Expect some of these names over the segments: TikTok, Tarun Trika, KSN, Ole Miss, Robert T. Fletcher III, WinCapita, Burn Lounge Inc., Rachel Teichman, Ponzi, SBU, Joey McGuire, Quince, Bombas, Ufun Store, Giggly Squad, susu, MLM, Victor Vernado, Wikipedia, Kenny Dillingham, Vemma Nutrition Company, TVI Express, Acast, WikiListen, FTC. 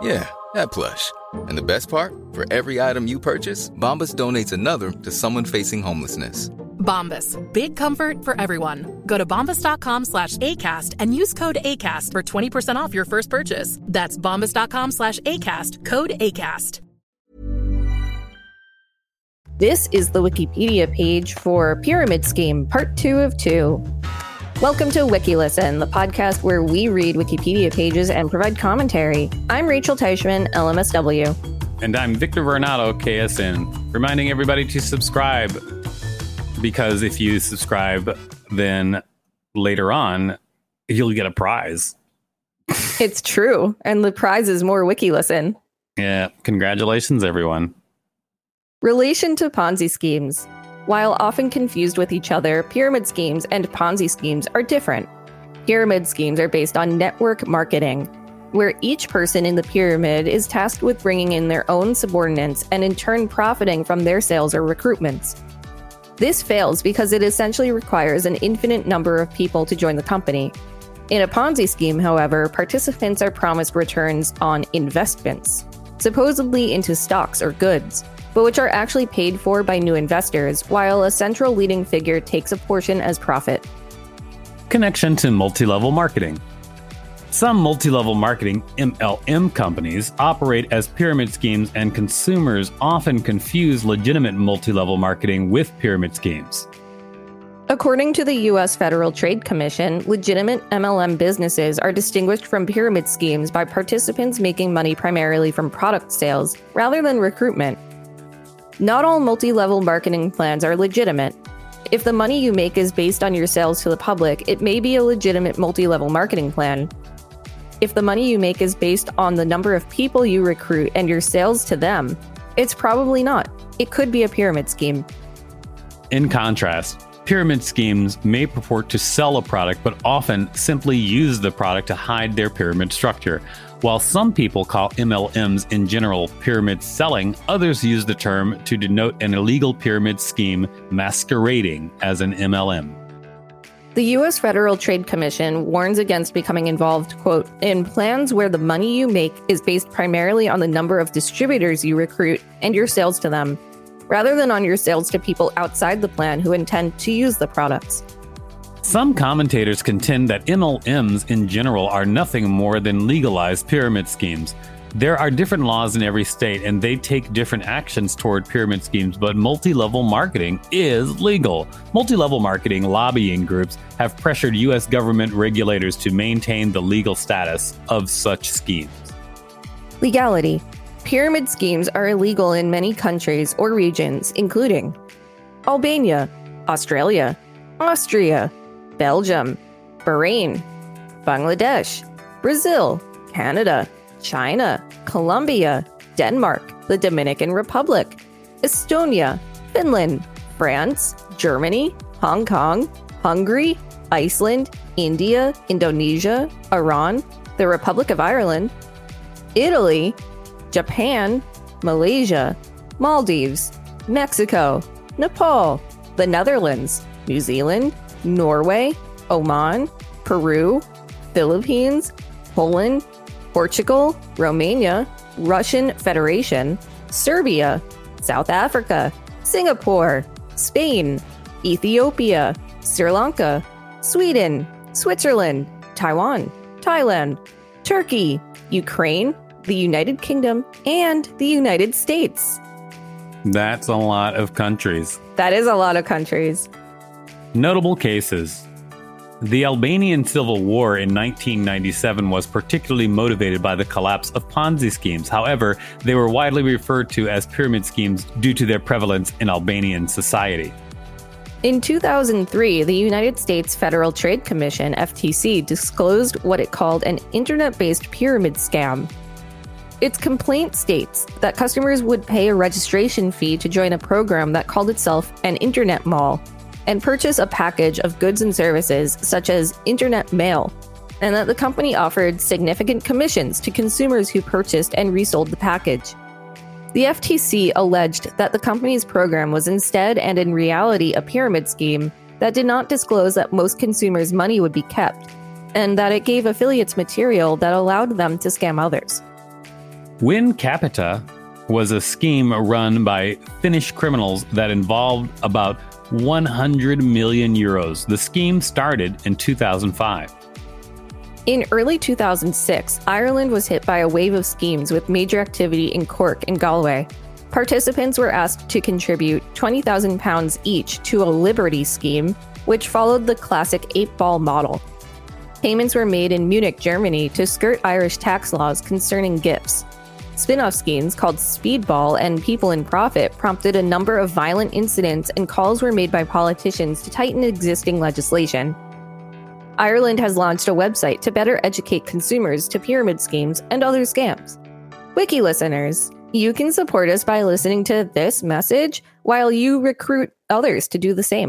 Yeah, that plush. And the best part? For every item you purchase, Bombas donates another to someone facing homelessness. Bombas, big comfort for everyone. Go to bombas.com/ACAST and use code ACAST for 20% off your first purchase. That's bombas.com/ACAST, code ACAST. This is the Wikipedia page for Pyramid Scheme, Part 2 of 2. Welcome to WikiListen, the podcast where we read Wikipedia pages and provide commentary. I'm Rachel Teichman, LMSW. And I'm Victor Vernado, KSN, reminding everybody to subscribe, because if you subscribe, then later on, you'll get a prize. It's true. And the prize is more WikiListen. Yeah. Congratulations, everyone. Relation to Ponzi schemes. While often confused with each other, pyramid schemes and Ponzi schemes are different. Pyramid schemes are based on network marketing, where each person in the pyramid is tasked with bringing in their own subordinates and in turn profiting from their sales or recruitments. This fails because it essentially requires an infinite number of people to join the company. In a Ponzi scheme, however, participants are promised returns on investments, supposedly into stocks or goods, but which are actually paid for by new investors, while a central leading figure takes a portion as profit. Connection to multi-level marketing. Some multi-level marketing MLM companies operate as pyramid schemes, and consumers often confuse legitimate multi-level marketing with pyramid schemes. According to the U.S. Federal Trade Commission, legitimate MLM businesses are distinguished from pyramid schemes by participants making money primarily from product sales rather than recruitment. Not all multi-level marketing plans are legitimate. If the money you make is based on your sales to the public, it may be a legitimate multi-level marketing plan. If the money you make is based on the number of people you recruit and your sales to them, it's probably not. It could be a pyramid scheme. In contrast, pyramid schemes may purport to sell a product, but often simply use the product to hide their pyramid structure. While some people call MLMs in general pyramid selling, others use the term to denote an illegal pyramid scheme masquerading as an MLM. The U.S. Federal Trade Commission warns against becoming involved, quote, in plans where the money you make is based primarily on the number of distributors you recruit and your sales to them, rather than on your sales to people outside the plan who intend to use the products. Some commentators contend that MLMs in general are nothing more than legalized pyramid schemes. There are different laws in every state, and they take different actions toward pyramid schemes, but multi-level marketing is legal. Multi-level marketing lobbying groups have pressured U.S. government regulators to maintain the legal status of such schemes. Legality. Pyramid schemes are illegal in many countries or regions, including Albania, Australia, Austria, Belgium, Bahrain, Bangladesh, Brazil, Canada, China, Colombia, Denmark, the Dominican Republic, Estonia, Finland, France, Germany, Hong Kong, Hungary, Iceland, India, Indonesia, Iran, the Republic of Ireland, Italy, Japan, Malaysia, Maldives, Mexico, Nepal, the Netherlands, New Zealand, Norway, Oman, Peru, Philippines, Poland, Portugal, Romania, Russian Federation, Serbia, South Africa, Singapore, Spain, Ethiopia, Sri Lanka, Sweden, Switzerland, Taiwan, Thailand, Turkey, Ukraine, the United Kingdom, and the United States. That's a lot of countries. That is a lot of countries. Notable cases. The Albanian Civil War in 1997 was particularly motivated by the collapse of Ponzi schemes. However, they were widely referred to as pyramid schemes due to their prevalence in Albanian society. In 2003, the United States Federal Trade Commission, FTC, disclosed what it called an internet-based pyramid scam. Its complaint states that customers would pay a registration fee to join a program that called itself an internet mall, and purchase a package of goods and services such as internet mail, and that the company offered significant commissions to consumers who purchased and resold the package. The FTC alleged that the company's program was instead and in reality a pyramid scheme that did not disclose that most consumers' money would be kept, and that it gave affiliates material that allowed them to scam others. WinCapita was a scheme run by Finnish criminals that involved about 100 million euros. The scheme started in 2005. In early 2006, Ireland was hit by a wave of schemes with major activity in Cork and Galway. Participants were asked to contribute £20,000 each to a Liberty scheme, which followed the classic 8-ball model. Payments were made in Munich, Germany, to skirt Irish tax laws concerning gifts. Spin-off schemes called Speedball and People in Profit prompted a number of violent incidents, and calls were made by politicians to tighten existing legislation. Ireland has launched a website to better educate consumers to pyramid schemes and other scams. Wiki listeners, you can support us by listening to this message while you recruit others to do the same.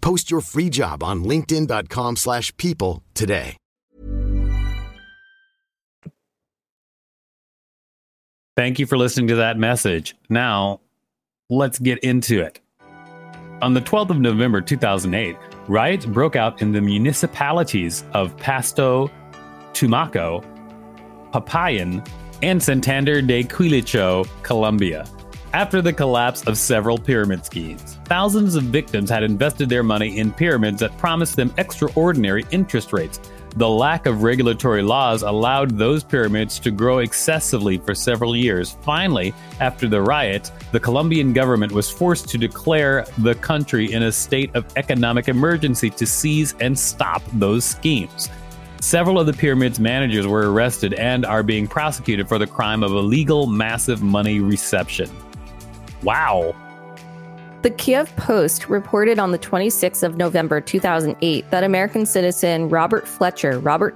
Post your free job on linkedin.com/people today. Thank you for listening to that message. Now, let's get into it. On the 12th of November, 2008, riots broke out in the municipalities of Pasto, Tumaco, Papayan, and Santander de Quilicho, Colombia. After the collapse of several pyramid schemes, thousands of victims had invested their money in pyramids that promised them extraordinary interest rates. The lack of regulatory laws allowed those pyramids to grow excessively for several years. Finally, after the riots, the Colombian government was forced to declare the country in a state of economic emergency to seize and stop those schemes. Several of the pyramid's managers were arrested and are being prosecuted for the crime of illegal massive money reception. Wow. The Kiev Post reported on the 26th of November 2008 that American citizen Robert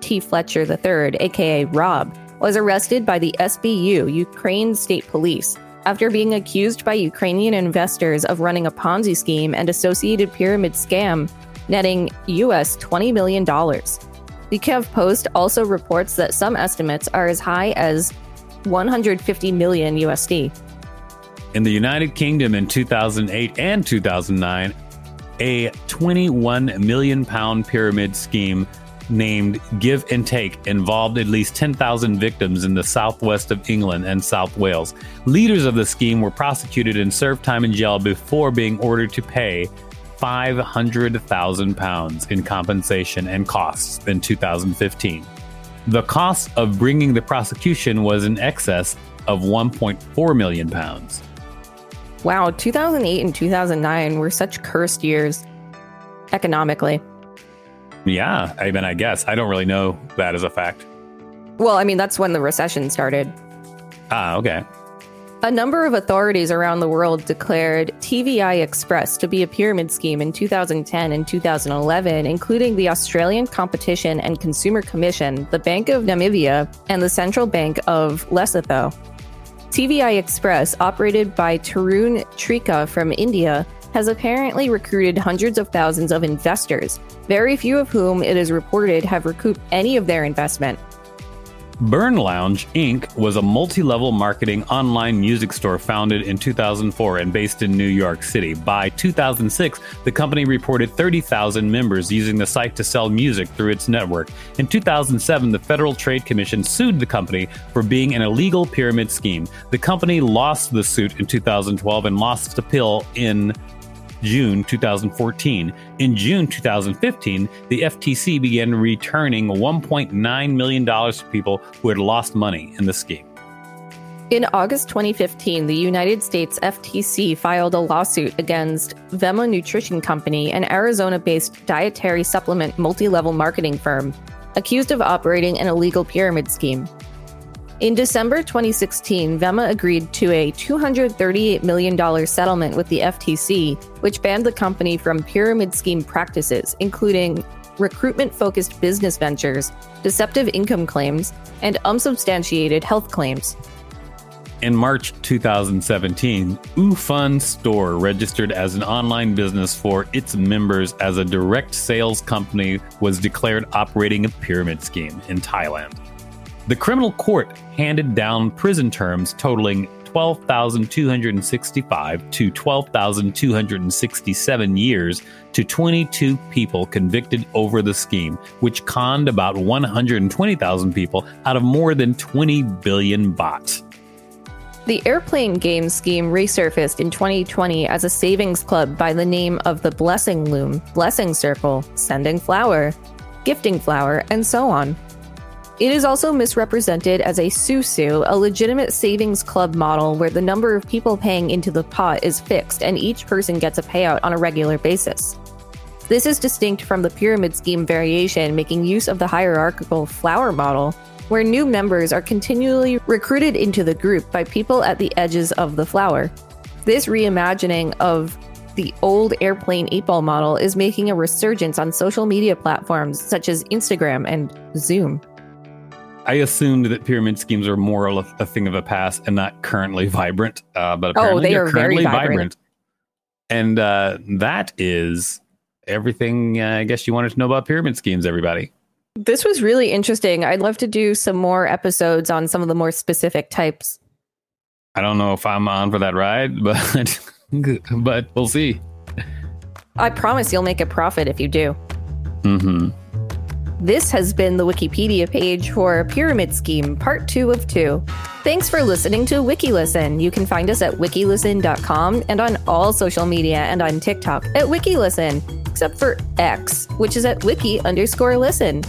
T. Fletcher III, aka Rob, was arrested by the SBU, Ukraine State Police, after being accused by Ukrainian investors of running a Ponzi scheme and associated pyramid scam netting US $20 million. The Kiev Post also reports that some estimates are as high as 150 million USD. In the United Kingdom in 2008 and 2009, a 21 million pound pyramid scheme named Give and Take involved at least 10,000 victims in the southwest of England and South Wales. Leaders of the scheme were prosecuted and served time in jail before being ordered to pay £500,000 in compensation and costs in 2015. The cost of bringing the prosecution was in excess of £1.4 million. Wow, 2008 and 2009 were such cursed years economically. Yeah, I mean, I guess. I don't really know that as a fact. Well, I mean, that's when the recession started. Ah, okay. A number of authorities around the world declared TVI Express to be a pyramid scheme in 2010 and 2011, including the Australian Competition and Consumer Commission, the Bank of Namibia, and the Central Bank of Lesotho. TVI Express, operated by Tarun Trika from India, has apparently recruited hundreds of thousands of investors, very few of whom it is reported have recouped any of their investment. Burn Lounge Inc. was a multi-level marketing online music store founded in 2004 and based in New York City. By 2006, the company reported 30,000 members using the site to sell music through its network. In 2007, the Federal Trade Commission sued the company for being an illegal pyramid scheme. The company lost the suit in 2012 and lost the appeal in June 2014. In June 2015, the FTC began returning $1.9 million to people who had lost money in the scheme. In August 2015, the United States FTC filed a lawsuit against Vemma Nutrition Company, an Arizona-based dietary supplement multi-level marketing firm, accused of operating an illegal pyramid scheme. In December 2016, Vemma agreed to a $238 million settlement with the FTC, which banned the company from pyramid scheme practices, including recruitment-focused business ventures, deceptive income claims, and unsubstantiated health claims. In March 2017, Ufun Store registered as an online business for its members as a direct sales company was declared operating a pyramid scheme in Thailand. The criminal court handed down prison terms totaling 12,265 to 12,267 years to 22 people convicted over the scheme, which conned about 120,000 people out of more than 20 billion baht. The airplane game scheme resurfaced in 2020 as a savings club by the name of the Blessing Loom, Blessing Circle, Sending Flower, Gifting Flower, and so on. It is also misrepresented as a susu, a legitimate savings club model where the number of people paying into the pot is fixed and each person gets a payout on a regular basis. This is distinct from the pyramid scheme variation making use of the hierarchical flower model, where new members are continually recruited into the group by people at the edges of the flower. This reimagining of the old airplane 8-ball model is making a resurgence on social media platforms such as Instagram and Zoom. I assumed that pyramid schemes are more a thing of a past and not currently vibrant, but apparently they are currently very vibrant. And that is everything I guess you wanted to know about pyramid schemes, everybody. This was really interesting. I'd love to do some more episodes on some of the more specific types. I don't know if I'm on for that ride, but we'll see. I promise you'll make a profit if you do. Mm-hmm. This has been the Wikipedia page for Pyramid Scheme, Part 2 of 2. Thanks for listening to WikiListen. You can find us at wikilisten.com and on all social media and on TikTok at WikiListen, except for X, which is at wiki_listen.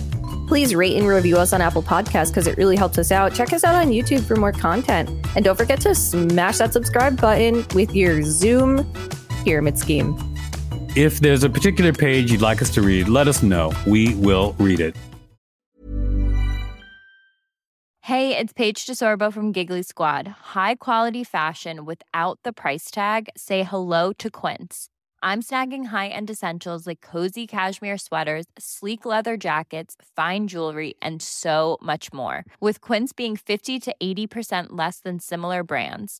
Please rate and review us on Apple Podcasts because it really helps us out. Check us out on YouTube for more content. And don't forget to smash that subscribe button with your Zoom Pyramid Scheme. If there's a particular page you'd like us to read, let us know. We will read it. Hey, it's Paige DeSorbo from Giggly Squad. High quality fashion without the price tag. Say hello to Quince. I'm snagging high-end essentials like cozy cashmere sweaters, sleek leather jackets, fine jewelry, and so much more. With Quince being 50 to 80% less than similar brands.